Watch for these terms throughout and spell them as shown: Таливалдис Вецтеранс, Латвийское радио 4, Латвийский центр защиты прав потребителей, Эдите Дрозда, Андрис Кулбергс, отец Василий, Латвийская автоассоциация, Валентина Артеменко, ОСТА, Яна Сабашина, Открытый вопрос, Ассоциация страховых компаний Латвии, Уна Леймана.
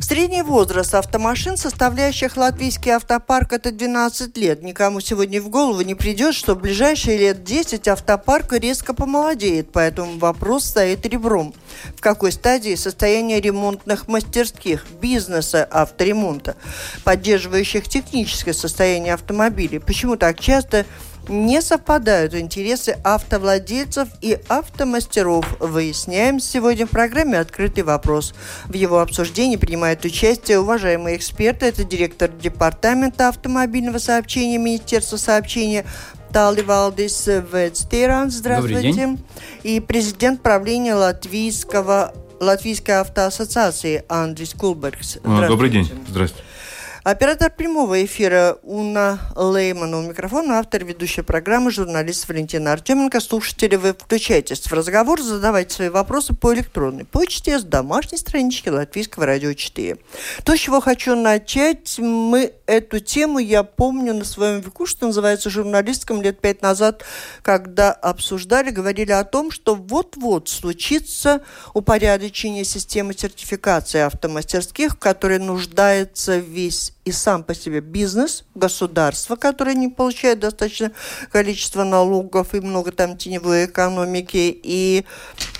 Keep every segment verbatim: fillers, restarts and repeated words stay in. Средний возраст автомашин, составляющих латвийский автопарк, это двенадцать лет. Никому сегодня в голову не придет, что в ближайшие лет десять автопарк резко помолодеет, поэтому вопрос стоит ребром. В какой стадии состояние ремонтных мастерских, бизнеса авторемонта, поддерживающих техническое состояние автомобилей? Почему так часто не совпадают интересы автовладельцев и автомастеров, выясняем сегодня в программе «Открытый вопрос». В его обсуждении принимают участие уважаемые эксперты. Это директор департамента автомобильного сообщения Министерства сообщения Таливалдис Вецтеранс. Здравствуйте. И президент правления Латвийского, Латвийской автоассоциации Андрис Кулбергс. Добрый день. Здравствуйте. Оператор прямого эфира Уна Леймана у микрофона, автор ведущей программы, журналист Валентина Артеменко. Слушатели, вы включайтесь в разговор, задавайте свои вопросы по электронной почте с домашней странички Латвийского радио четыре. То, с чего хочу начать, мы эту тему, я помню, на своем веку, что называется, журналисткам лет пять назад, когда обсуждали, говорили о том, что вот-вот случится упорядочение системы сертификации автомастерских, в которой нуждается весь и сам по себе бизнес, государство, которое не получает достаточное количество налогов и много там теневой экономики, и,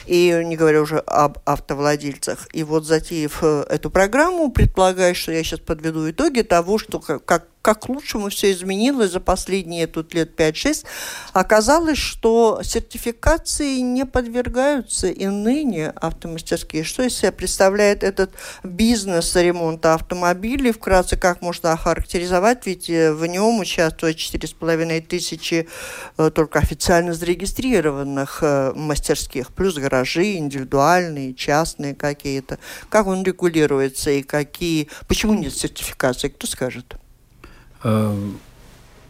и не говоря уже об автовладельцах. И вот, затеяв эту программу, предполагаю, что я сейчас подведу итоги того, что как, как к лучшему все изменилось за последние тут лет пять-шесть, оказалось, что сертификации не подвергаются и ныне автомастерские. Что из себя представляет этот бизнес ремонта автомобилей? Вкратце, как можно охарактеризовать? Ведь в нем участвует четыре с половиной тысячи только официально зарегистрированных мастерских, плюс гаражи, индивидуальные, частные какие-то. Как он регулируется и какие... Почему нет сертификации? Кто скажет?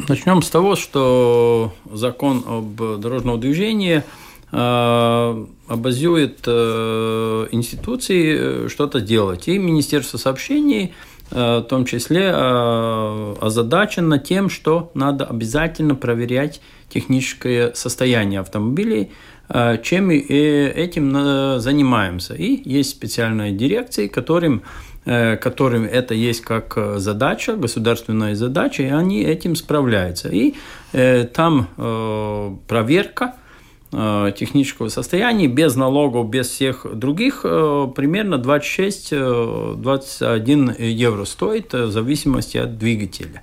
Начнем с того, что закон об дорожном движении обязует институции что-то делать. И Министерство сообщений в том числе озадачено тем, что надо обязательно проверять техническое состояние автомобилей, чем и этим занимаемся. И есть специальные дирекции, которым которым это есть как задача, государственная задача, и они этим справляются. И там проверка технического состояния без налогов, без всех других, примерно двадцать шесть - двадцать один евро стоит в зависимости от двигателя.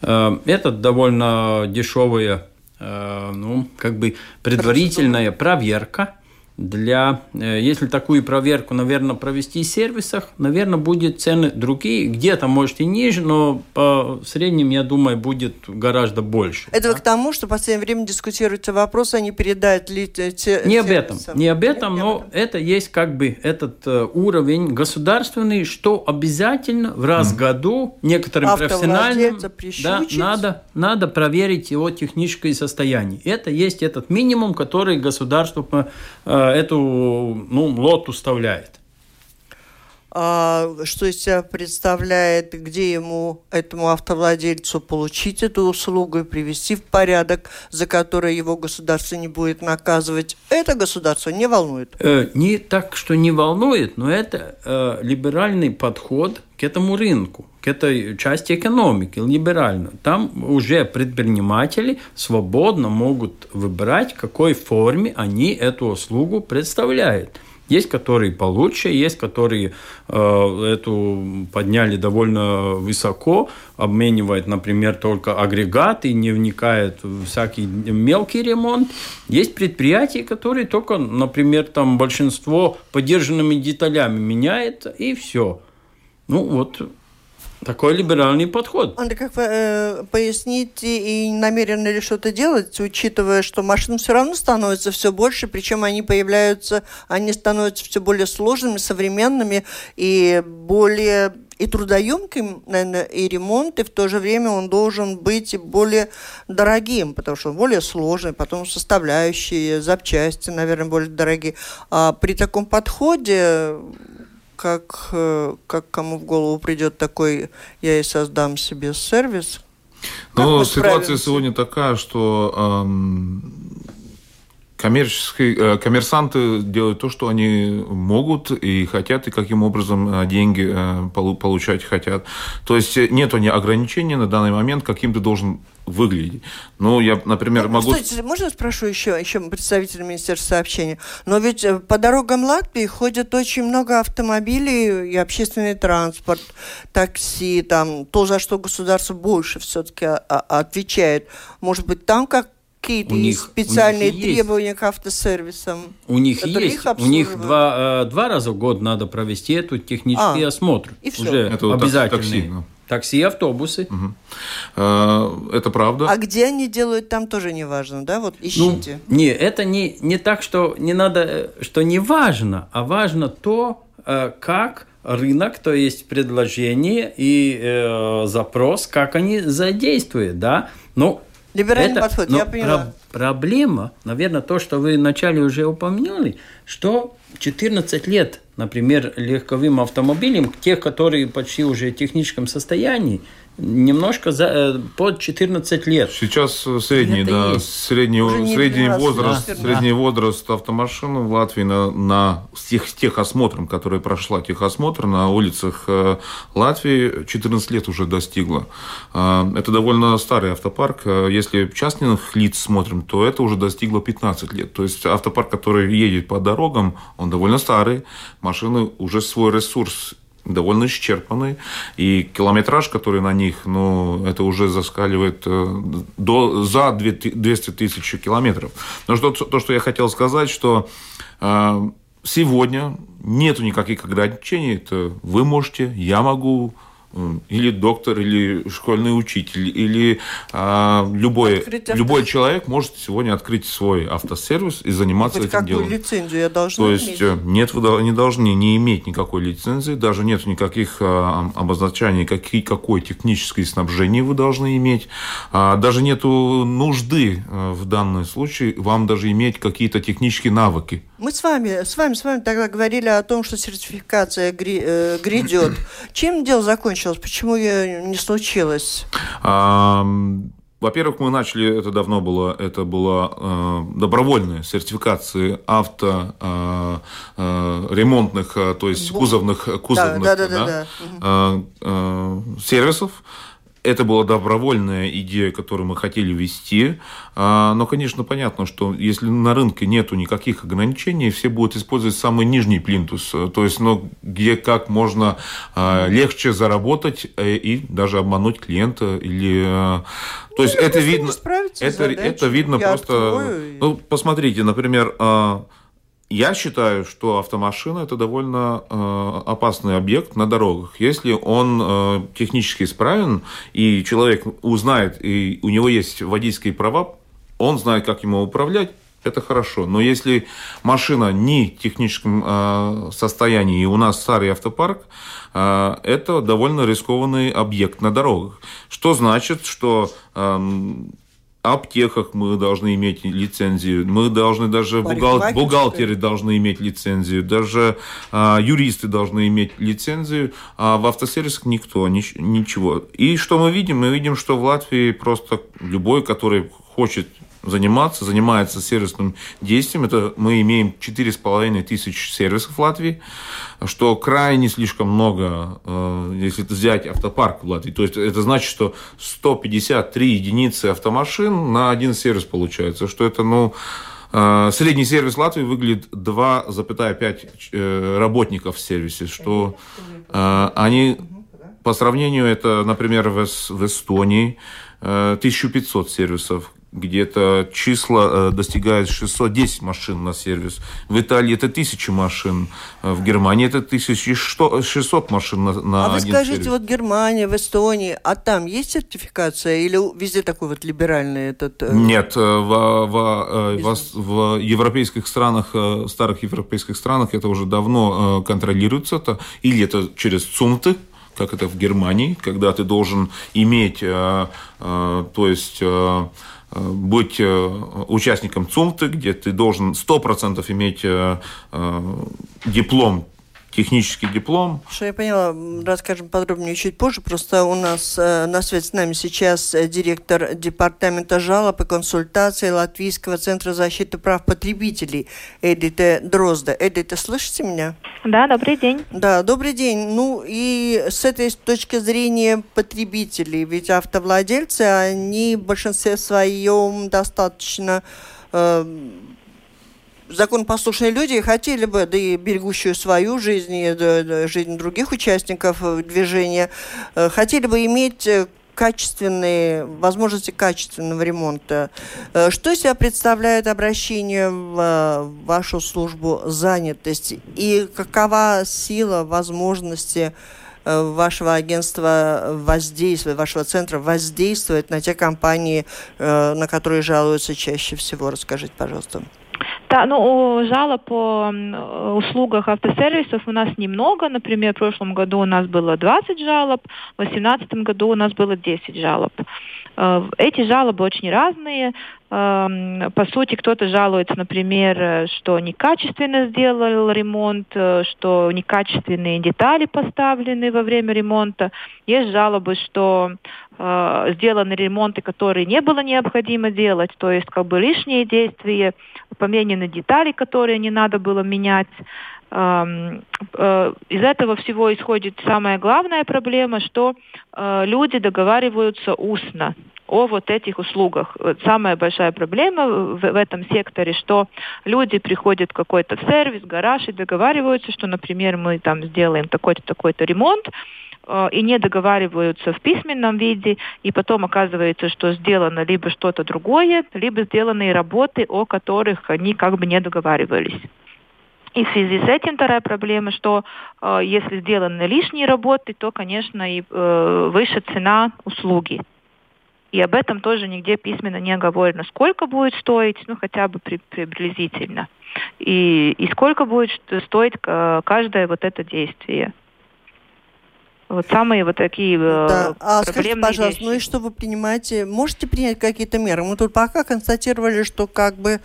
Это довольно дешевая, ну, как бы предварительная проверка. Для, если такую проверку, наверное, провести в сервисах, наверное, будут цены другие. Где-то, может, и ниже, но по, в среднем, я думаю, будет гораздо больше. Это да? К тому, что в последнее время дискутируется вопрос, а не передают ли... Те, не об этом, не об этом, Нет, но об этом. Это есть как бы этот уровень государственный, что обязательно в раз в mm. году некоторым профессиональным да, надо, надо проверить его техническое состояние. Это есть этот минимум, который государство... эту, ну, лот уставляет. А что из себя представляет, где ему, этому автовладельцу, получить эту услугу и привести в порядок, за который его государство не будет наказывать? Это государство не волнует? Э, не так, что не волнует, но это э, либеральный подход к этому рынку, к этой части экономики, либерально. Там уже предприниматели свободно могут выбирать, в какой форме они эту услугу представляют. Есть, которые получше, есть, которые э, эту подняли довольно высоко, обменивают, например, только агрегаты, не вникает в всякий мелкий ремонт. Есть предприятия, которые только, например, там большинство подержанными деталями меняет, и все. Ну, вот... Такой либеральный подход. Андрей, как вы э, поясните, и намерены ли что-то делать, учитывая, что машин все равно становится все больше, причем они появляются, они становятся все более сложными, современными и более и трудоемким, наверное, и ремонт, и в то же время он должен быть более дорогим, потому что он более сложный, потом составляющие, запчасти, наверное, более дорогие. А при таком подходе, как, как кому в голову придет такой, я и создам себе сервис. Ну, ситуация сегодня такая, что эм, коммерческие, э, коммерсанты делают то, что они могут и хотят, и каким образом деньги э, получать хотят. То есть нет у них ограничений на данный момент, каким ты должен выглядеть. Ну, я, например, ну, могу... Кстати, можно спрошу еще, еще представителя Министерства сообщения? Но ведь по дорогам Латвии ходят очень много автомобилей и общественный транспорт, такси, там, то, за что государство больше все-таки отвечает. Может быть, там как какие-то есть специальные требования есть. К автосервисам? У них есть. У них два, два раза в год надо провести этот технический а, осмотр. И все. Уже это обязательный. Такси, ну. Такси и автобусы. Угу. Это правда. А где они делают, там тоже не важно, да? Вот ищите. Ну, не, это не, не так, что не надо, что не важно, а важно то, как рынок, то есть предложение и э, запрос, как они задействуют, да? Ну, либеральный это, подход, я понимаю. Про- проблема, наверное, то, что вы вначале уже упомянули, что четырнадцать лет, например, легковым автомобилям, тех, которые почти уже в техническом состоянии, немножко за, под четырнадцать лет. Сейчас средний, да, средний, средний, возраст, да, средний возраст автомашины в Латвии на, на тех, техосмотром, который прошла техосмотр на улицах Латвии, четырнадцать лет уже достигла. Это довольно старый автопарк. Если частных лиц смотрим, то это уже достигло пятнадцать лет. То есть автопарк, который едет по дорогам, он довольно старый. Машины уже свой ресурс довольно исчерпаны, и километраж, который на них, ну, это уже заскаливает до, за двести тысяч километров. Но что, то, что я хотел сказать, что э, сегодня нету никаких ограничений. Это вы можете, я могу, или доктор, или школьный учитель, или э, любой, любой человек может сегодня открыть свой автосервис и заниматься хоть этим делом. Какую лицензию я должна иметь? То есть иметь? Нет, вы не должны не иметь никакой лицензии, даже нет никаких э, обозначений, какие, какое техническое снабжение вы должны иметь. Э, даже нет нужды э, в данном случае вам даже иметь какие-то технические навыки. Мы с вами, с вами, с вами тогда говорили о том, что сертификация грядет. Чем дело закончилось? Почему ее не случилось? Во-первых, мы начали, это давно было, это была добровольная сертификация авторемонтных, то есть кузовных, кузовных да, да, да, да, да. сервисов. Это была добровольная идея, которую мы хотели ввести. Но, конечно, понятно, что если на рынке нету никаких ограничений, все будут использовать самый нижний плинтус, то есть, ну, где как можно легче заработать и даже обмануть клиента. Или... То есть, ну, это видно, это, это видно просто... И... Ну, посмотрите, например... Я считаю, что автомашина – это довольно э, опасный объект на дорогах. Если он э, технически исправен, и человек узнает, и у него есть водительские права, он знает, как ему управлять, это хорошо. Но если машина не в техническом э, состоянии, и у нас старый автопарк, э, это довольно рискованный объект на дорогах. Что значит, что... Э, аптеках мы должны иметь лицензию, мы должны даже бухгал- бухгалтеры должны иметь лицензию, даже а, юристы должны иметь лицензию, а в автосервисах никто, ни- ничего. И что мы видим? Мы видим, что в Латвии просто любой, который хочет заниматься, занимается сервисным действием. Это мы имеем четыре с половиной тысячи сервисов в Латвии, что крайне слишком много, если взять автопарк в Латвии. То есть это значит, что сто пятьдесят три единицы автомашин на один сервис получается, что это, ну... Средний сервис Латвии выглядит два целых пять десятых работников в сервисе, что они... По сравнению, это, например, в Эстонии тысяча пятьсот сервисов, где-то числа достигают шестьсот десять машин на сервис. В Италии это тысяча машин, в Германии это тысяча шестьсот машин на, на а один сервис. А вы скажите, сервис. Вот Германия, в Эстонии, а там есть сертификация или везде такой вот либеральный этот... Нет, в, в, в, в европейских странах, старых европейских странах это уже давно контролируется, это, или это через цумты, как это в Германии, когда ты должен иметь, то есть быть участником ЦУМТы, где ты должен сто процентов иметь диплом, технический диплом. Что я поняла, расскажем подробнее чуть позже. Просто у нас э, на связи с нами сейчас директор департамента жалоб и консультаций Латвийского центра защиты прав потребителей Эдите Дрозда. Эдите, слышите меня? Да, добрый день. Да, добрый день. Ну и с этой точки зрения потребителей, ведь автовладельцы, они в большинстве своем достаточно... Э, законопослушные люди хотели бы, да и берегущую свою жизнь, и жизнь других участников движения, хотели бы иметь качественные возможности качественного ремонта. Что из себя представляет обращение в вашу службу занятости? И какова сила, возможности вашего агентства воздействовать, вашего центра воздействовать на те компании, на которые жалуются чаще всего? Расскажите, пожалуйста. Да, ну, жалоб по услугах автосервисов у нас немного. Например, в прошлом году у нас было двадцать жалоб, в две тысячи восемнадцатом году у нас было десять жалоб. Эти жалобы очень разные. По сути, кто-то жалуется, например, что некачественно сделал ремонт, что некачественные детали поставлены во время ремонта. Есть жалобы, что э, сделаны ремонты, которые не было необходимо делать, то есть как бы лишние действия, поменены детали, которые не надо было менять. Из этого всего исходит самая главная проблема, что люди договариваются устно о вот этих услугах. Самая большая проблема в этом секторе, что люди приходят в какой-то сервис, гараж и договариваются, что, например, мы там сделаем такой-то, такой-то ремонт, и не договариваются в письменном виде, и потом оказывается, что сделано либо что-то другое, либо сделаны работы, о которых они как бы не договаривались. И в связи с этим вторая проблема, что э, если сделаны лишние работы, то, конечно, и э, выше цена услуги. И об этом тоже нигде письменно не оговорено, сколько будет стоить, ну хотя бы при, приблизительно, и, и сколько будет стоить э, каждое вот это действие. Вот самые вот такие да. а проблемные скажите, пожалуйста, вещи. Ну и что вы принимаете? Можете принять какие-то меры? Мы тут пока констатировали, что как бы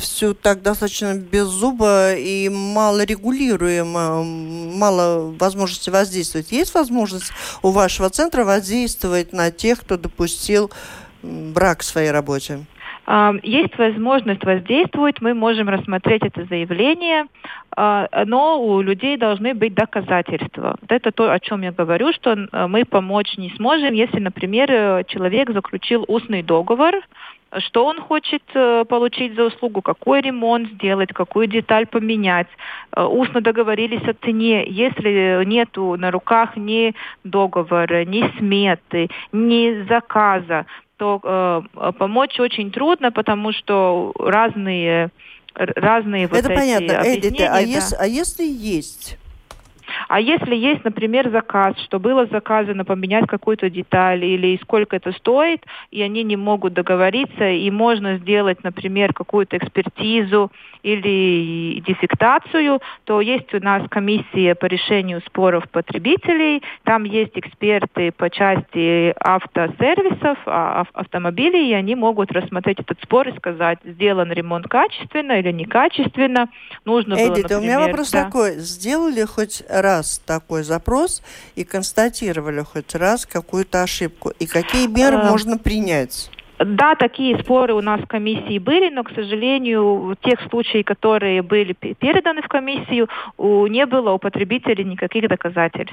все так достаточно беззубо и мало регулируемо, мало возможности воздействовать. Есть возможность у вашего центра воздействовать на тех, кто допустил брак в своей работе? Есть возможность воздействовать, мы можем рассмотреть это заявление, но у людей должны быть доказательства. Вот это то, о чем я говорю, что мы помочь не сможем, если, например, человек заключил устный договор, что он хочет получить за услугу, какой ремонт сделать, какую деталь поменять. Устно договорились о цене. Если нету на руках ни договора, ни сметы, ни заказа, то э, помочь очень трудно, потому что разные, разные вот эти объяснения. Это понятно. Эдите, а, да. ес, а если есть? А если есть, например, заказ, что было заказано поменять какую-то деталь или сколько это стоит, и они не могут договориться, и можно сделать, например, какую-то экспертизу или дефектацию, то есть у нас комиссия по решению споров потребителей, там есть эксперты по части автосервисов, автомобилей, и они могут рассмотреть этот спор и сказать, сделан ремонт качественно или некачественно, нужно Эдите, было, например... у меня вопрос да. такой, сделали хоть раз такой запрос и констатировали хоть раз какую-то ошибку? И какие меры а... можно принять? Да, такие споры у нас в комиссии были, но, к сожалению, тех случаев, которые были переданы в комиссию, не было у потребителей никаких доказательств.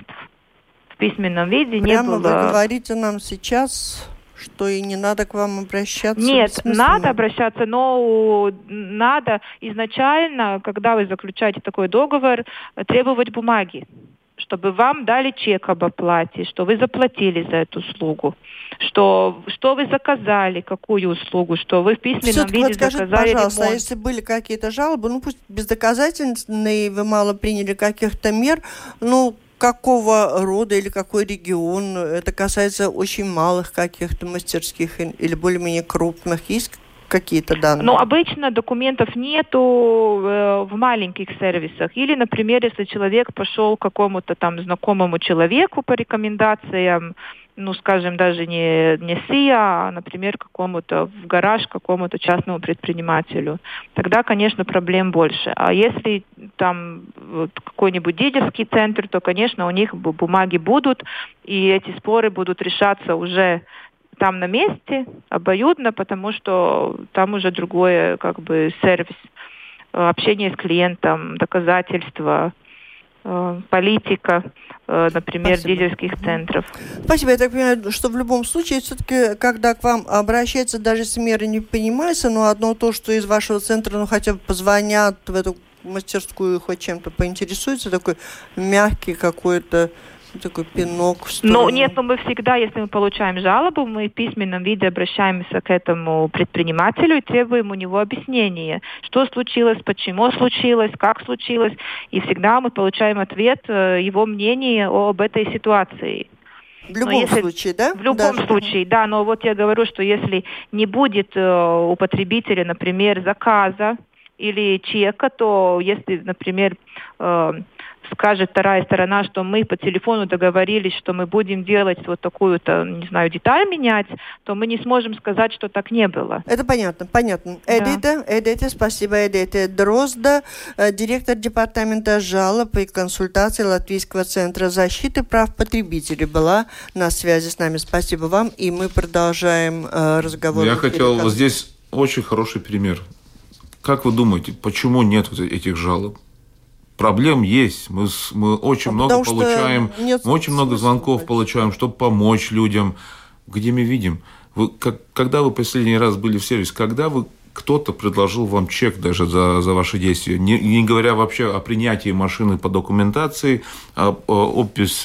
В письменном виде не было. Прямо вы говорите нам сейчас... Что и не надо к вам обращаться? Нет, надо обращаться, но надо изначально, когда вы заключаете такой договор, требовать бумаги, чтобы вам дали чек об оплате, что вы заплатили за эту услугу, что, что вы заказали, какую услугу, что вы в письменном виде вот скажите, заказали пожалуйста, ремонт. А если были какие-то жалобы, ну пусть бездоказательные, вы мало приняли каких-то мер, ну... Какого рода или какой регион? Это касается очень малых каких-то мастерских или более-менее крупных. Есть какие-то данные? Ну, обычно документов нету э, в маленьких сервисах. Или, например, если человек пошел к какому-то там знакомому человеку по рекомендациям, ну, скажем, даже не, не СИА, а, например, какому-то в гараж, какому-то частному предпринимателю. Тогда, конечно, проблем больше. А если там вот, какой-нибудь дилерский центр, то, конечно, у них бумаги будут, и эти споры будут решаться уже там на месте, обоюдно, потому что там уже другой, как бы, сервис, общение с клиентом, доказательства, политика, например, Спасибо. дилерских центров. Спасибо. Я так понимаю, что в любом случае, все-таки, когда к вам обращаются, даже если меры не понимаются, но одно то, что из вашего центра, ну, хотя бы позвонят в эту мастерскую, хоть чем-то поинтересуются, такой мягкий какой-то такой пинок в сторону. Ну, нет, но мы всегда, если мы получаем жалобу, мы в письменном виде обращаемся к этому предпринимателю и требуем у него объяснения, что случилось, почему случилось, как случилось. И всегда мы получаем ответ, его мнение об этой ситуации. В любом если, случае, да? В любом да, случае, да. Но вот я говорю, что если не будет э, у потребителя, например, заказа или чека, то если, например, э, скажет вторая сторона, что мы по телефону договорились, что мы будем делать вот такую-то, не знаю, деталь менять, то мы не сможем сказать, что так не было. Это понятно, понятно. Да. Эдите, Эдите, спасибо, Эдите Дрозда, директор департамента жалоб и консультаций Латвийского центра защиты прав потребителей, была на связи с нами. Спасибо вам, и мы продолжаем э, разговор. Я хотел, вот здесь очень хороший пример. Как вы думаете, почему нет вот этих жалоб? Проблем есть. Мы, мы очень а много получаем, мы очень много звонков больше. получаем, чтобы помочь людям. Где мы видим? Вы, как, когда вы последний раз были в сервисе, когда вы кто-то предложил вам чек даже за, за ваши действия, не, не говоря вообще о принятии машины по документации, об, опись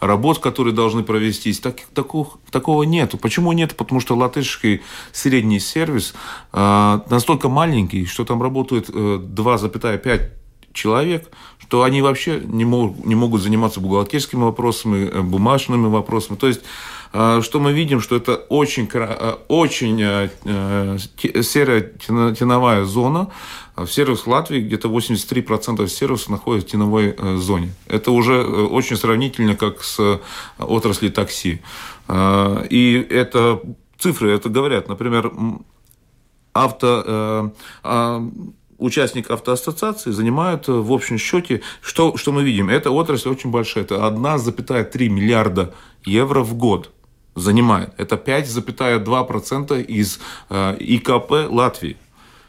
работ, которые должны провестись, так, такого, такого нет. Почему нет? Потому что латышский средний сервис э, настолько маленький, что там работает э, два целых пять десятых человек, что они вообще не могут, не могут заниматься бухгалтерскими вопросами, бумажными вопросами. То есть, что мы видим, что это очень, очень серая теновая зона. В сервис Латвии где-то восемьдесят три процента сервиса находится в теновой зоне. Это уже очень сравнительно, как с отраслью такси. И это цифры, это говорят. Например, авто... участник автоассоциации занимают в общем счете, что, что мы видим, эта отрасль очень большая, это один целых три десятых миллиарда евро в год занимает, это пять целых два процента из э, ИКП Латвии.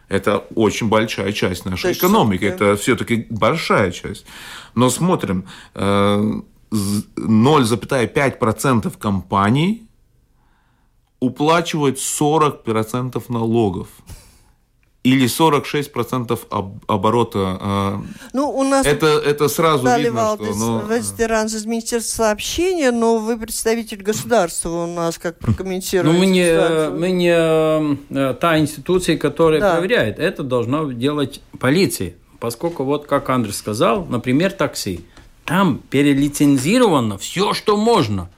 Это очень большая часть нашей То экономики, все-таки... это все-таки большая часть. Но смотрим, э, ноль целых пять десятых процента компаний уплачивают сорок процентов налогов. Или сорок шесть процентов об, оборота. Ну, у нас это, это сразу видно, что... Ну... Вецтеранс из Министерства сообщения, но вы представитель государства у нас, как прокомментируете. Ну, мы не, мы не та институция, которая да. проверяет. Это должна делать полиция. Поскольку, вот как Андрей сказал, например, такси. Там перелицензировано все, что можно.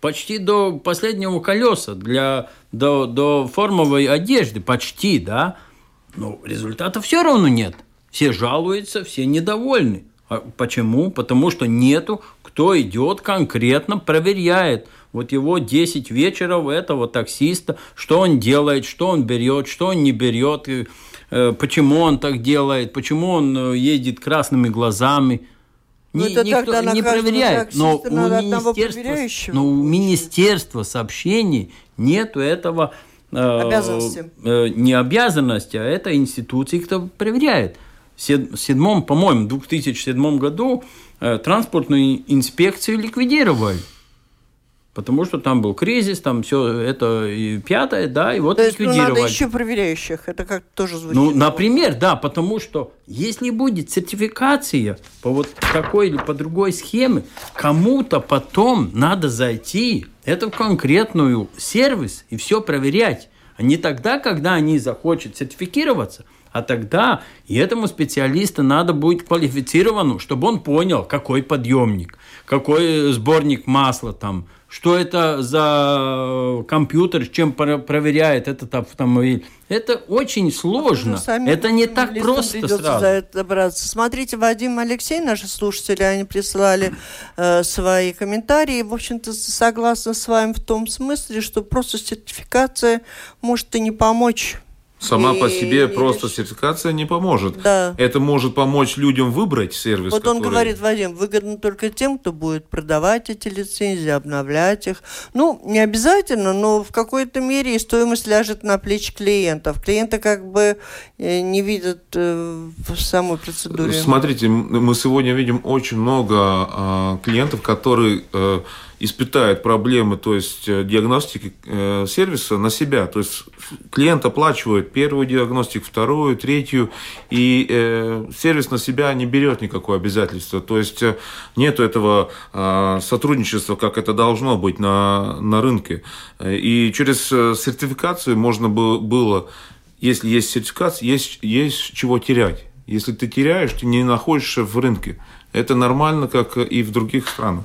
Почти до последнего колеса, для, до, до формовой одежды. Почти, да. Но результата все равно нет. Все жалуются, все недовольны. А почему? Потому что нету, кто идет конкретно, проверяет. Вот его десять вечеров, этого таксиста, что он делает, что он берет, что он не берет, почему он так делает, почему он едет красными глазами. Ни, это никто тогда не проверяет. Но у, министерства, но у Министерства сообщений нету этого... Обязанности. Э, не обязанности, а это институции, кто проверяет. В седьмом, по-моему, две тысячи седьмом году э, транспортную инспекцию ликвидировали. Потому что там был кризис, там все это и пятое, да, и вот То ликвидировали. То есть, ну, надо еще проверяющих, это как-то тоже звучит. Ну, например, да, потому что если будет сертификация по вот такой или по другой схеме, кому-то потом надо зайти это в конкретную сервис и все проверять. А не тогда, когда они захотят сертифицироваться, А тогда и этому специалисту надо будет квалифицированным, чтобы он понял, какой подъемник, какой сборник масла там, что это за компьютер, чем проверяет этот автомобиль. Это очень сложно. Это не так просто сразу. За это добраться. Смотрите, Вадим, Алексей, наши слушатели, они прислали э, свои комментарии. В общем-то, согласна с вами в том смысле, что просто сертификация может и не помочь. Сама и, по себе и, просто и... сертификация не поможет. Да. Это может помочь людям выбрать сервис. Вот который... он говорит, Вадим, выгодно только тем, кто будет продавать эти лицензии, обновлять их. Ну, не обязательно, но в какой-то мере и стоимость ляжет на плечи клиентов. Клиенты как бы не видят в самой процедуре. Смотрите, мы сегодня видим очень много клиентов, которые... испытают проблемы, то есть диагностики э, сервиса на себя. То есть клиент оплачивает первую диагностику, вторую, третью, и э, сервис на себя не берет никакое обязательство. То есть нет этого э, сотрудничества, как это должно быть на, на рынке. И через сертификацию можно было, если есть сертификация, есть, есть чего терять. Если ты теряешь, ты не находишься в рынке. Это нормально, как и в других странах.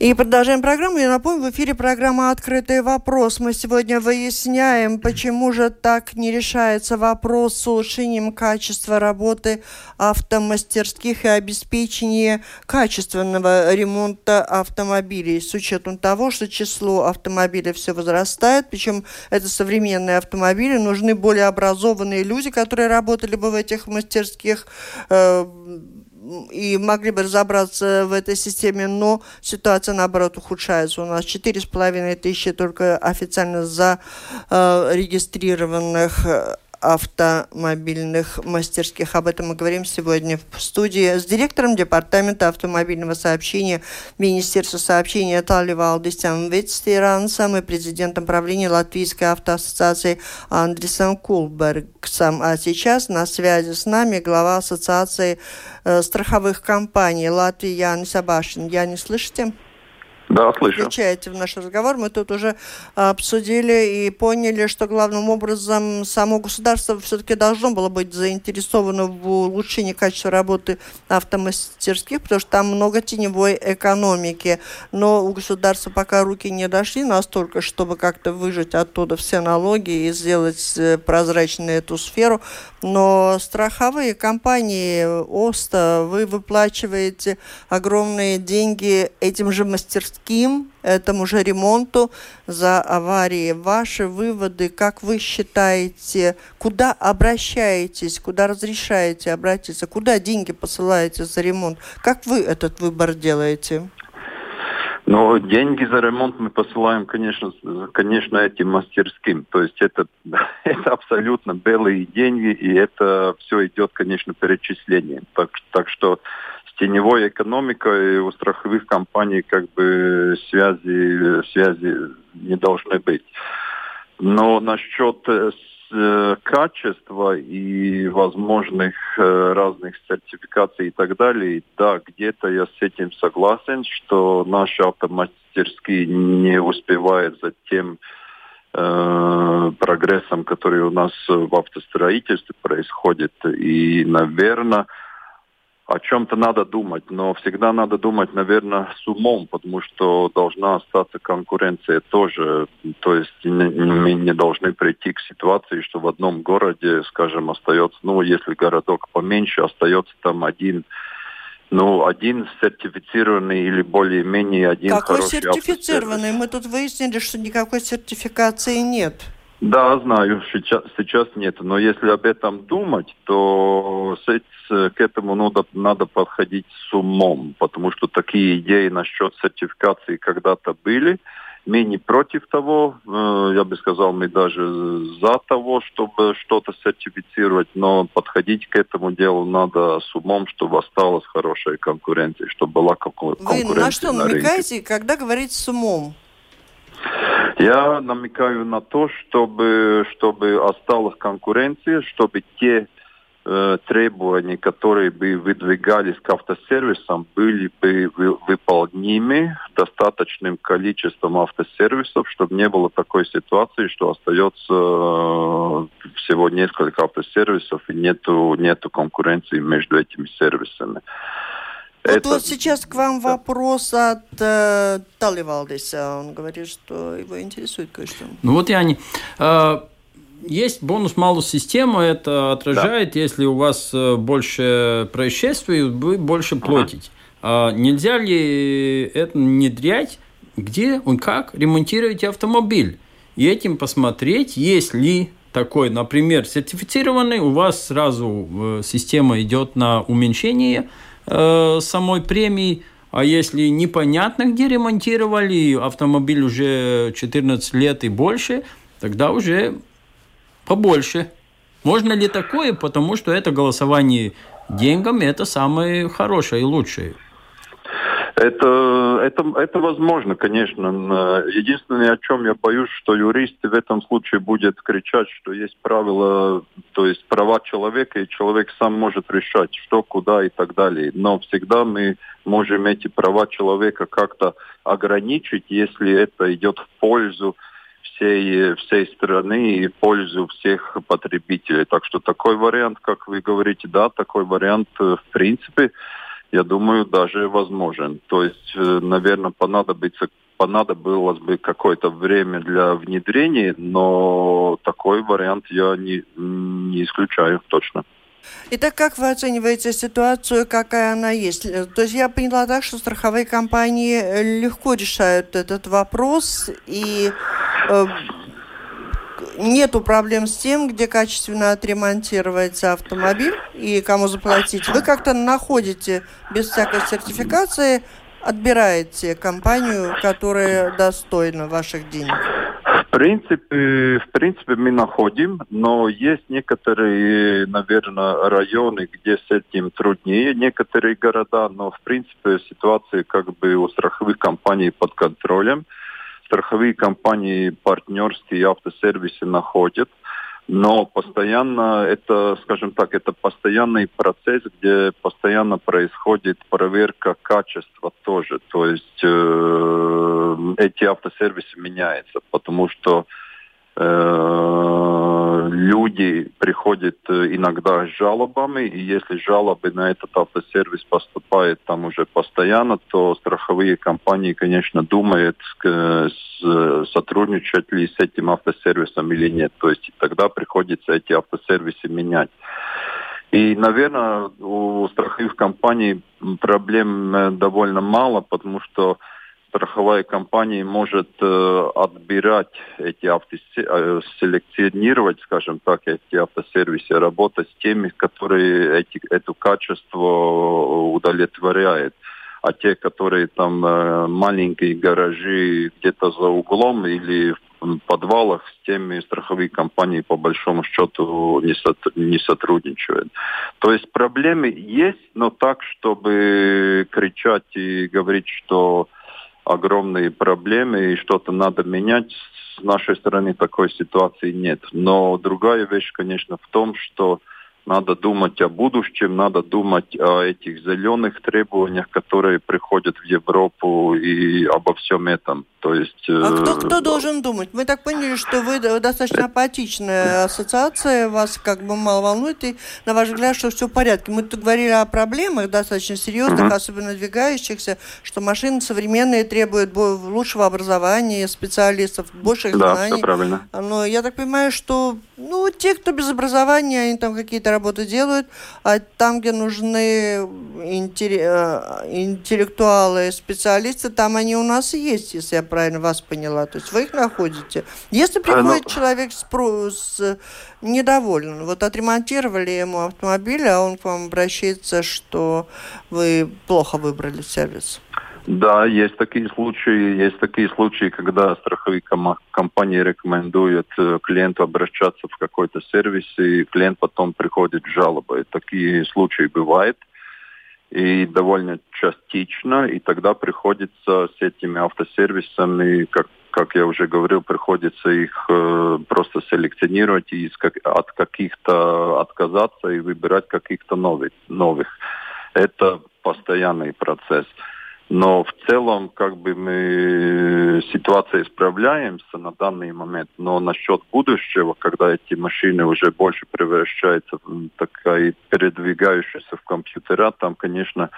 И продолжаем программу. Я напомню, в эфире программа «Открытый вопрос». Мы сегодня выясняем, почему же так не решается вопрос с улучшением качества работы автомастерских и обеспечения качественного ремонта автомобилей, с учетом того, что число автомобилей все возрастает, причем это современные автомобили, нужны более образованные люди, которые работали бы в этих мастерских э- и могли бы разобраться в этой системе, но ситуация, наоборот, ухудшается. У нас четыре с половиной тысячи только официально зарегистрированных автомобильных мастерских. Об этом мы говорим сегодня в студии с директором департамента автомобильного сообщения Министерства сообщения Таливалдисом Вецтерансом и президентом правления Латвийской автоассоциации Андрисом Кулбергсом. А сейчас на связи с нами глава Ассоциации э, страховых компаний Латвии Яна Сабашина. Яна, слышите? Да, слышу. Включаете в наш разговор. Мы тут уже обсудили и поняли, что главным образом само государство все-таки должно было быть заинтересовано в улучшении качества работы автомастерских, потому что там много теневой экономики. Но у государства пока руки не дошли настолько, чтобы как-то выжать оттуда все налоги и сделать прозрачной эту сферу. Но страховые компании, ОСТА, вы выплачиваете огромные деньги этим же мастерским, этому же ремонту за аварии. Ваши выводы, как вы считаете, куда обращаетесь, куда разрешаете обратиться, куда деньги посылаете за ремонт? Как вы этот выбор делаете? Ну, деньги за ремонт мы посылаем, конечно, конечно, этим мастерским. То есть это, это абсолютно белые деньги, и это все идет, конечно, перечислением. Так, так что теневой экономикой у страховых компаний как бы связи, связи не должны быть. Но насчет э, качества и возможных э, разных сертификаций и так далее, да, где-то я с этим согласен, что наши автомастерские не успевают за тем э, прогрессом, который у нас в автостроительстве происходит. И, наверное, о чем-то надо думать, но всегда надо думать, наверное, с умом, потому что должна остаться конкуренция тоже. То есть мы не должны прийти к ситуации, что в одном городе, скажем, остается, ну, если городок поменьше, остается там один, ну, один сертифицированный или более-менее один какой хороший автосервис. Какой сертифицированный? Мы тут выяснили, что никакой сертификации нет. Да, знаю, сейчас, сейчас нет, но если об этом думать, то с, к этому надо, надо подходить с умом, потому что такие идеи насчет сертификации когда-то были. Мы не против того, я бы сказал, мы даже за того, чтобы что-то сертифицировать, но подходить к этому делу надо с умом, чтобы осталась хорошая конкуренция, чтобы была конкуренция. Вы на что намекаете, когда говорите с умом? Я намекаю на то, чтобы, чтобы осталась конкуренция, чтобы те э, требований, которые бы выдвигались к автосервисам, были бы выполнимы достаточным количеством автосервисов, чтобы не было такой ситуации, что остается э, всего несколько автосервисов и нету, нету конкуренции между этими сервисами. Вот, это... вот сейчас к вам вопрос от э, Таливалдиса. Он говорит, что его интересует кое-что. Ну вот, Яни, э, есть бонус-малус система. Это отражает, да. Если у вас больше происшествий, вы больше платите. Ага. Э, нельзя ли это внедрять, где и как ремонтируете автомобиль? И этим посмотреть, есть ли... такой, например, сертифицированный, у вас сразу система идет на уменьшение э, самой премии, а если непонятно, где ремонтировали, автомобиль уже четырнадцать лет и больше, тогда уже побольше. Можно ли такое, потому что это голосование деньгами, это самое хорошее и лучшее. Это, это, это возможно, конечно. Единственное, о чем я боюсь, что юристы в этом случае будут кричать, что есть правила, то есть права человека, и человек сам может решать, что, куда и так далее. Но всегда мы можем эти права человека как-то ограничить, если это идет в пользу всей, всей страны и в пользу всех потребителей. Так что такой вариант, как вы говорите, да, такой вариант в принципе... я думаю, даже возможен. То есть, наверное, понадобится, понадобилось бы какое-то время для внедрения, но такой вариант я не, не исключаю точно. Итак, как вы оцениваете ситуацию, какая она есть? То есть я поняла так, что страховые компании легко решают этот вопрос, и э, нету проблем с тем, где качественно отремонтировать автомобиль и кому заплатить. Вы как-то находите, без всякой сертификации, отбираете компанию, которая достойна ваших денег. В принципе, в принципе, мы находим, но есть некоторые, наверное, районы, где с этим труднее, некоторые города, но в принципе ситуация как бы у страховых компаний под контролем. Страховые компании, партнерские автосервисы находят, но постоянно это, скажем так, это постоянный процесс, где постоянно происходит проверка качества тоже. То есть э, эти автосервисы меняются, потому что э, люди приходят иногда с жалобами, и если жалобы на этот автосервис поступают там уже постоянно, то страховые компании, конечно, думают, сотрудничать ли с этим автосервисом или нет. То есть тогда приходится эти автосервисы менять. И, наверное, у страховых компаний проблем довольно мало, потому что страховая компания может э, отбирать эти автосервисы, селекционировать, скажем так, эти автосервисы, работать с теми, которые эти, это качество удовлетворяет. А те, которые там э, маленькие гаражи где-то за углом или в подвалах, с теми страховые компании по большому счету не, со, не сотрудничают. То есть проблемы есть, но так, чтобы кричать и говорить, что огромные проблемы и что-то надо менять. С нашей стороны такой ситуации нет. Но другая вещь, конечно, в том, что надо думать о будущем, надо думать о этих зеленых требованиях, которые приходят в Европу, и обо всем этом. То есть, а кто, кто должен думать? Мы так поняли, что вы достаточно апатичная ассоциация, вас как бы мало волнует, и на ваш взгляд, что все в порядке. Мы тут говорили о проблемах достаточно серьезных, mm-hmm. особенно двигающихся, что машины современные требуют лучшего образования, специалистов, больших да, знаний. Да, все правильно. Но я так понимаю, что ну, те, кто без образования, они там какие-то работы делают, а там, где нужны интеллектуалы, специалисты, там они у нас и есть, если я правильно вас поняла. То есть вы их находите. Если приходит а, ну... человек с, с недоволен, вот отремонтировали ему автомобиль, а он к вам обращается, что вы плохо выбрали сервис. Да, есть такие случаи, есть такие случаи, когда страховые компании рекомендуют клиенту обращаться в какой-то сервис, и клиент потом приходит с жалобой. Такие случаи бывают. и довольно частично, и тогда приходится с этими автосервисами, как, как я уже говорил, приходится их э, просто селекционировать и из, как, от каких-то отказаться и выбирать каких-то новых, новых. Это постоянный процесс. Но в целом, как бы, мы ситуацией справляемся на данный момент, но насчет будущего, когда эти машины уже больше превращаются в такая передвигающаяся в компьютера, там, конечно,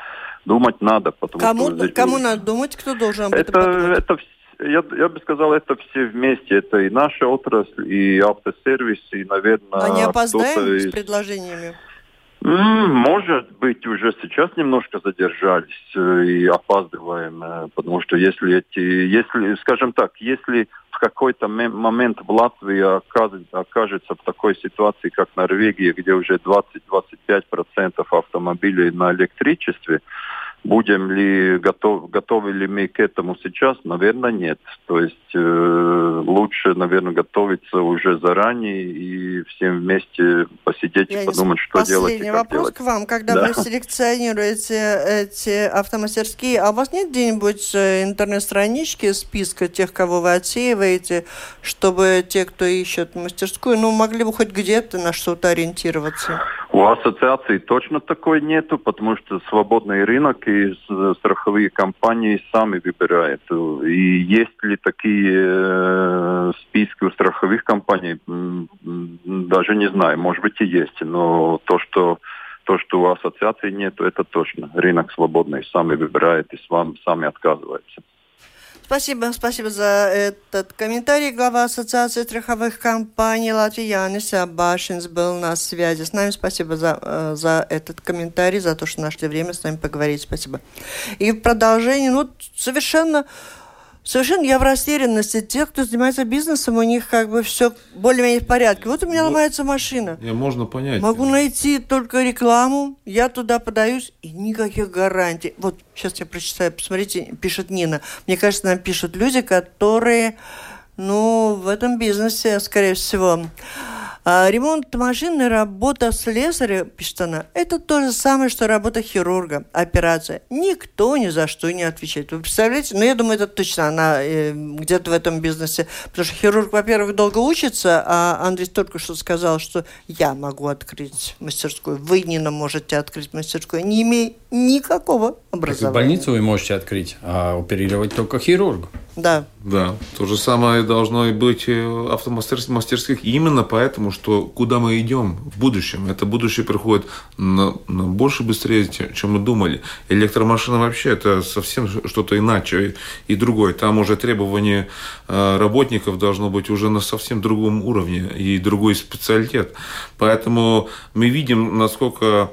думать надо. Потому кому, что здесь... кому надо думать, кто должен об этом подумать? Это, это, я, я бы сказал, это все вместе. Это и наша отрасль, и автосервис, и, наверное... А не опоздаем с предложениями? Может быть, уже сейчас немножко задержались и опаздываем, потому что если эти, если, скажем так, если в какой-то момент в Латвии окажется, окажется в такой ситуации, как Норвегия, где уже двадцать-двадцать пять процентов автомобилей на электричестве, будем ли готов, готовы ли мы к этому сейчас? Наверное, нет. То есть э, лучше, наверное, готовиться уже заранее и всем вместе посидеть Я и подумать, что делать и как делать. Последний вопрос к вам. Когда да. вы селекционируете эти автомастерские, а у вас нет где-нибудь интернет-странички, списка тех, кого вы отсеиваете, чтобы те, кто ищет мастерскую, ну, могли бы хоть где-то на что-то ориентироваться? У ассоциации точно такой нету, потому что свободный рынок и страховые компании сами выбирают. И есть ли такие списки у страховых компаний, даже не знаю, может быть и есть, но то, что, то, что у ассоциации нету, это точно. Рынок свободный, сами выбирает и сами отказывается. Спасибо, спасибо за этот комментарий. Глава Ассоциации страховых компаний Латвии Яна Сабашина был на связи с нами. Спасибо за, за этот комментарий, за то, что нашли время с нами поговорить. Спасибо. И в продолжение, ну, совершенно... Совершенно я в растерянности. Те, кто занимается бизнесом, у них как бы все более-менее в порядке. Вот у меня вот ломается машина. Я можно понять. Могу я. найти только рекламу, я туда подаюсь, и никаких гарантий. Вот сейчас я прочитаю, посмотрите, пишет Нина. Мне кажется, нам пишут люди, которые, ну, в этом бизнесе, скорее всего... Ремонт машины, работа слесаря, пишет она, это то же самое, что работа хирурга, операция. Никто ни за что не отвечает. Вы представляете? Ну, я думаю, это точно она э, где-то в этом бизнесе. Потому что хирург, во-первых, долго учится, а Андрей только что сказал, что я могу открыть мастерскую. Вы, Нина, можете открыть мастерскую, не имея никакого образования. Так и больницу вы можете открыть, а оперировать только хирург. Да. Да, то же самое должно и быть в автомастерских. Именно поэтому, что куда мы идем в будущем, это будущее приходит на, на больше быстрее, чем мы думали. Электромашина вообще это совсем что-то иначе и, и другое. Там уже требования работников должно быть уже на совсем другом уровне и другой специалитет. Поэтому мы видим, насколько...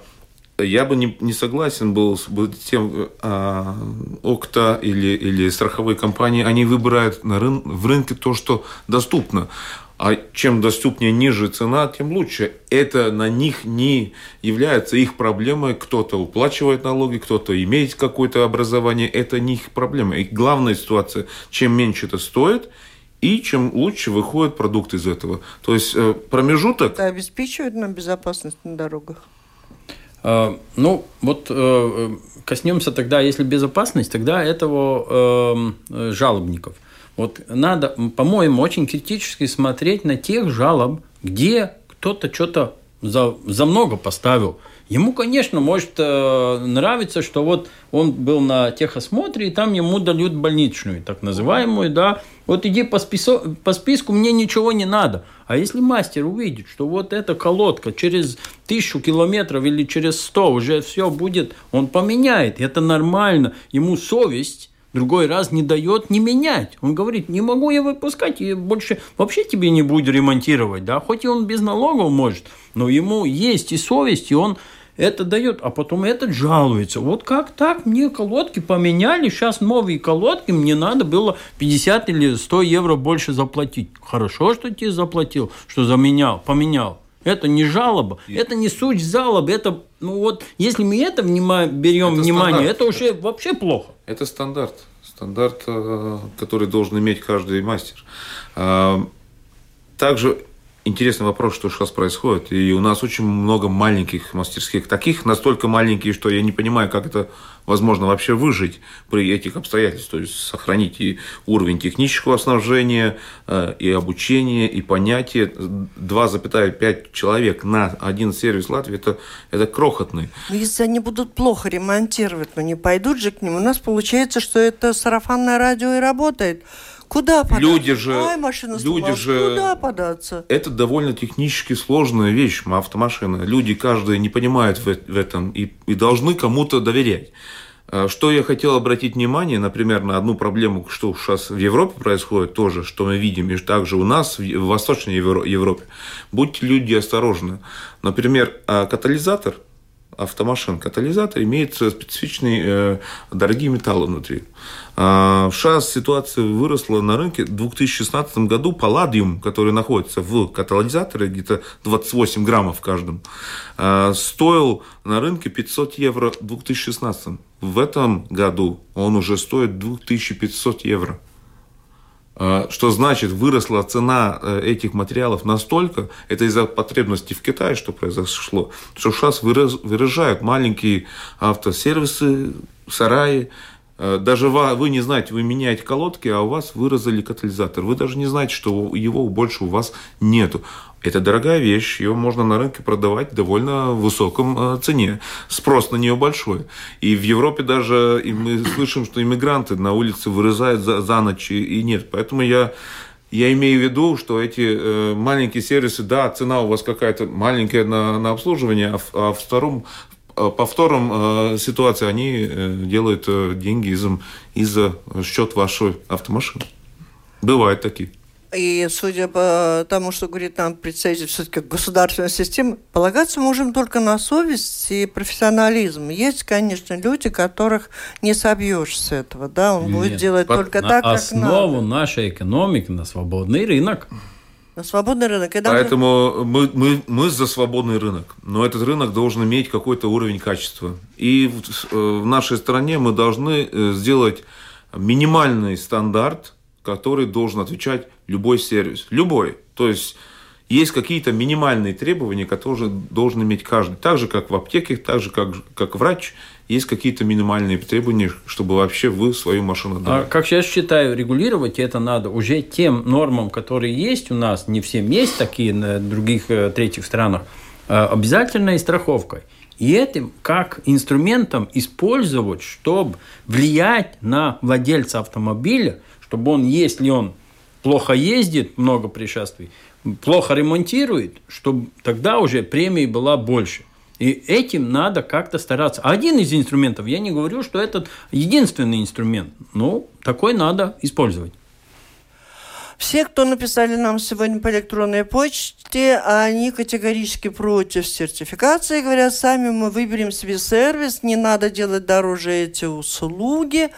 Я бы не, не согласен был с тем, а, ОКТА или, или страховые компании, они выбирают на рын, в рынке то, что доступно. А чем доступнее ниже цена, тем лучше. Это на них не является их проблемой. Кто-то уплачивает налоги, кто-то имеет какое-то образование. Это не их проблема. И главная ситуация, чем меньше это стоит, и чем лучше выходит продукт из этого. То есть промежуток... Это обеспечивает нам безопасность на дорогах. Ну, вот коснемся тогда, если безопасность, тогда этого э, жалобников. Вот надо, по-моему, очень критически смотреть на тех жалоб, где кто-то что-то за, за много поставил. Ему, конечно, может э, нравиться, что вот он был на техосмотре, и там ему дают больничную, так называемую, да. Вот иди по, списо... по списку, мне ничего не надо. А если мастер увидит, что вот эта колодка через тысячу километров или через сто уже все будет, он поменяет. Это нормально. Ему совесть другой раз не дает не менять. Он говорит, не могу я выпускать, я больше вообще тебе не буду ремонтировать. Да? Хоть и он без налогов может, но ему есть и совесть, и он... Это дает, а потом этот жалуется. Вот как так? Мне колодки поменяли, сейчас новые колодки, мне надо было пятьдесят или сто евро больше заплатить. Хорошо, что тебе заплатил, что заменял, поменял. Это не жалоба, и... это не суть жалоб, это, ну вот, если мы это внима... берем это внимание, это уже это... вообще плохо. Это стандарт, стандарт, который должен иметь каждый мастер. Также Интересный вопрос, что сейчас происходит. И у нас очень много маленьких мастерских. Таких настолько маленькие, что я не понимаю, как это возможно вообще выжить при этих обстоятельствах. То есть сохранить и уровень технического снабжения, и обучения, и понятия. два целых пять десятых человек на один сервис Латвии – это, это крохотный. Но если они будут плохо ремонтировать, но не пойдут же к ним, у нас получается, что это сарафанное радио и работает. Куда податься? Люди же, Ай, машина люди же, куда податься? Это довольно технически сложная вещь, автомашина. Люди, каждый не понимает в, в этом и, и должны кому-то доверять. Что я хотел обратить внимание, например, на одну проблему, что сейчас в Европе происходит тоже, что мы видим, и также у нас, в Восточной Европе. Будьте, люди, осторожны. Например, катализатор, автомашин, катализатор имеет специфичные дорогие металлы внутри. Сейчас ситуация выросла на рынке. В две тысячи шестнадцатом году палладиум, который находится в катализаторе, где-то двадцать восемь граммов в каждом, стоил на рынке пятьсот евро в две тысячи шестнадцатом. В этом году он уже стоит две тысячи пятьсот евро. Что значит, выросла цена этих материалов настолько, это из-за потребностей в Китае, что произошло, что сейчас выезжают маленькие автосервисы, сараи. Даже вы не знаете, вы меняете колодки, а у вас выразили катализатор. Вы даже не знаете, что его больше у вас нету. Это дорогая вещь, ее можно на рынке продавать в довольно высоком цене. Спрос на нее большой. И в Европе даже и мы слышим, что иммигранты на улице вырезают за, за ночь и нет. Поэтому я, я имею в виду, что эти маленькие сервисы, да, цена у вас какая-то маленькая на, на обслуживание, а, а втором, по втором ситуации они делают деньги из-за из счет вашей автомашины. Бывают такие. И судя по тому, что говорит нам представитель все-таки государственной системы, полагаться можем только на совесть и профессионализм. Есть, конечно, люди, которых не собьешь с этого, да, он Нет, будет делать только так, как надо. Основу нашей экономики на свободный рынок. На свободный рынок. И даже... Поэтому мы, мы, мы за свободный рынок. Но этот рынок должен иметь какой-то уровень качества. И в, в нашей стране мы должны сделать минимальный стандарт, который должен отвечать любой сервис. Любой. То есть есть какие-то минимальные требования, которые должен иметь каждый. Так же, как в аптеке, так же, как, как врач, есть какие-то минимальные требования, чтобы вообще вы свою машину отдали. А, как я считаю, регулировать это надо уже тем нормам, которые есть у нас, не всем есть такие на других третьих странах, обязательной страховкой. И этим как инструментом использовать, чтобы влиять на владельца автомобиля, чтобы он, если он плохо ездит, много происшествий, плохо ремонтирует, чтобы тогда уже премии была больше. И этим надо как-то стараться. Один из инструментов, я не говорю, что этот единственный инструмент, но такой надо использовать. Все, кто написали нам сегодня по электронной почте, они категорически против сертификации. Говорят, сами мы выберем себе сервис, не надо делать дороже эти услуги.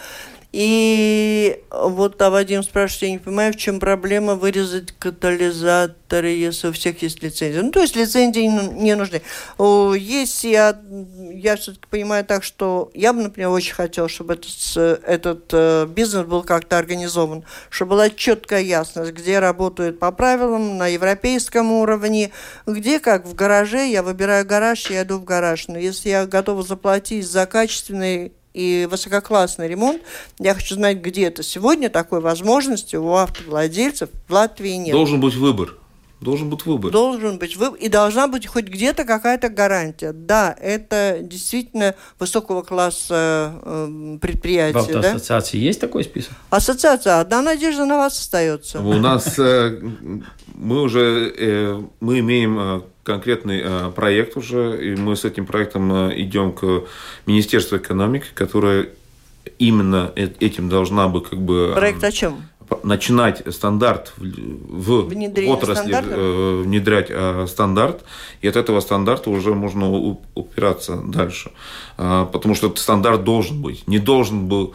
И вот а Вадим спрашивает, я не понимаю, в чем проблема вырезать катализаторы, если у всех есть лицензия. Ну, то есть лицензии не нужны. Если я, я все-таки понимаю так, что я бы, например, очень хотела, чтобы этот, этот бизнес был как-то организован, чтобы была четкая ясность, где работают по правилам на европейском уровне, где, как в гараже, я выбираю гараж, я иду в гараж. Но если я готова заплатить за качественный и высококлассный ремонт, я хочу знать, где это. Сегодня такой возможности у автовладельцев в Латвии нет. Должен быть выбор. Должен быть выбор. Должен быть выбор. И должна быть хоть где-то какая-то гарантия. Да, это действительно высокого класса э, предприятие. В автоассоциации, да? Есть такой список? Ассоциация. Одна надежда на вас остается. У нас мы уже мы имеем... конкретный э, проект уже, и мы с этим проектом э, идем к Министерству экономики, которое именно э- этим должна бы как бы... Э, проект о чем? Начинать стандарт в, в отрасли, э, внедрять э, стандарт, и от этого стандарта уже можно у- упираться дальше. Э, потому что стандарт должен быть. Не должен был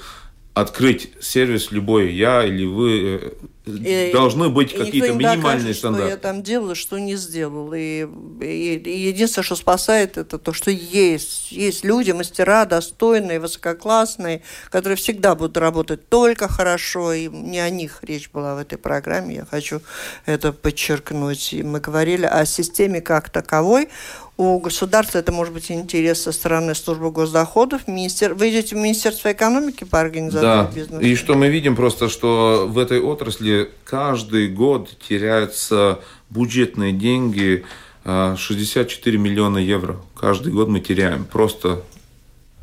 открыть сервис любой, я или вы... Э, должны быть какие-то минимальные стандарты. Что я там делала, что не сделала. И, и, и единственное, что спасает, это то, что есть. Есть люди, мастера достойные, высококлассные, которые всегда будут работать только хорошо. И не о них речь была в этой программе, я хочу это подчеркнуть. И мы говорили о системе как таковой. У государства это может быть интерес со стороны службы госдоходов. Министер... Вы идете в Министерство экономики по организации да. бизнеса? И что мы видим просто, что в этой отрасли каждый год теряются бюджетные деньги, шестьдесят четыре миллиона евро. Каждый год мы теряем просто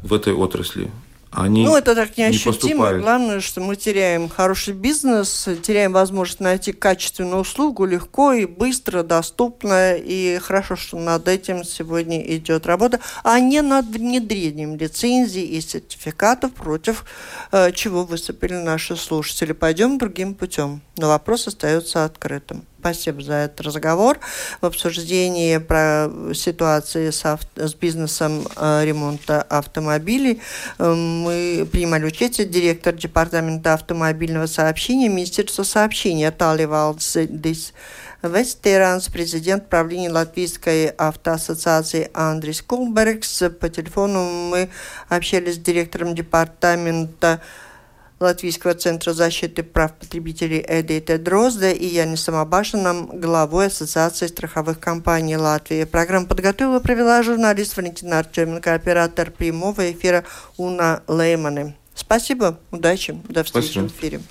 в этой отрасли. Они ну, это так неощутимо. Не Главное, что мы теряем хороший бизнес, теряем возможность найти качественную услугу легко и быстро, доступно. И хорошо, что над этим сегодня идет работа, а не над внедрением лицензий и сертификатов, против э, чего выступили наши слушатели. Пойдем другим путем, но вопрос остается открытым. Спасибо за этот разговор. В обсуждении про ситуации с, авто, с бизнесом э, ремонта автомобилей э, мы принимали участие директор департамента автомобильного сообщения Министерства сообщения Таливалдис Вецтеранс, президент правления Латвийской автоассоциации Андрис Кулбергс. По телефону мы общались с директором департамента Латвийского центра защиты прав потребителей Эдите Дрозда и Яне Сабашиной, главой Ассоциации страховых компаний Латвии. Программу подготовила и провела журналист Валентина Артеменко, оператор прямого эфира Уна Леймана. Спасибо, удачи, до встречи Спасибо. В эфире.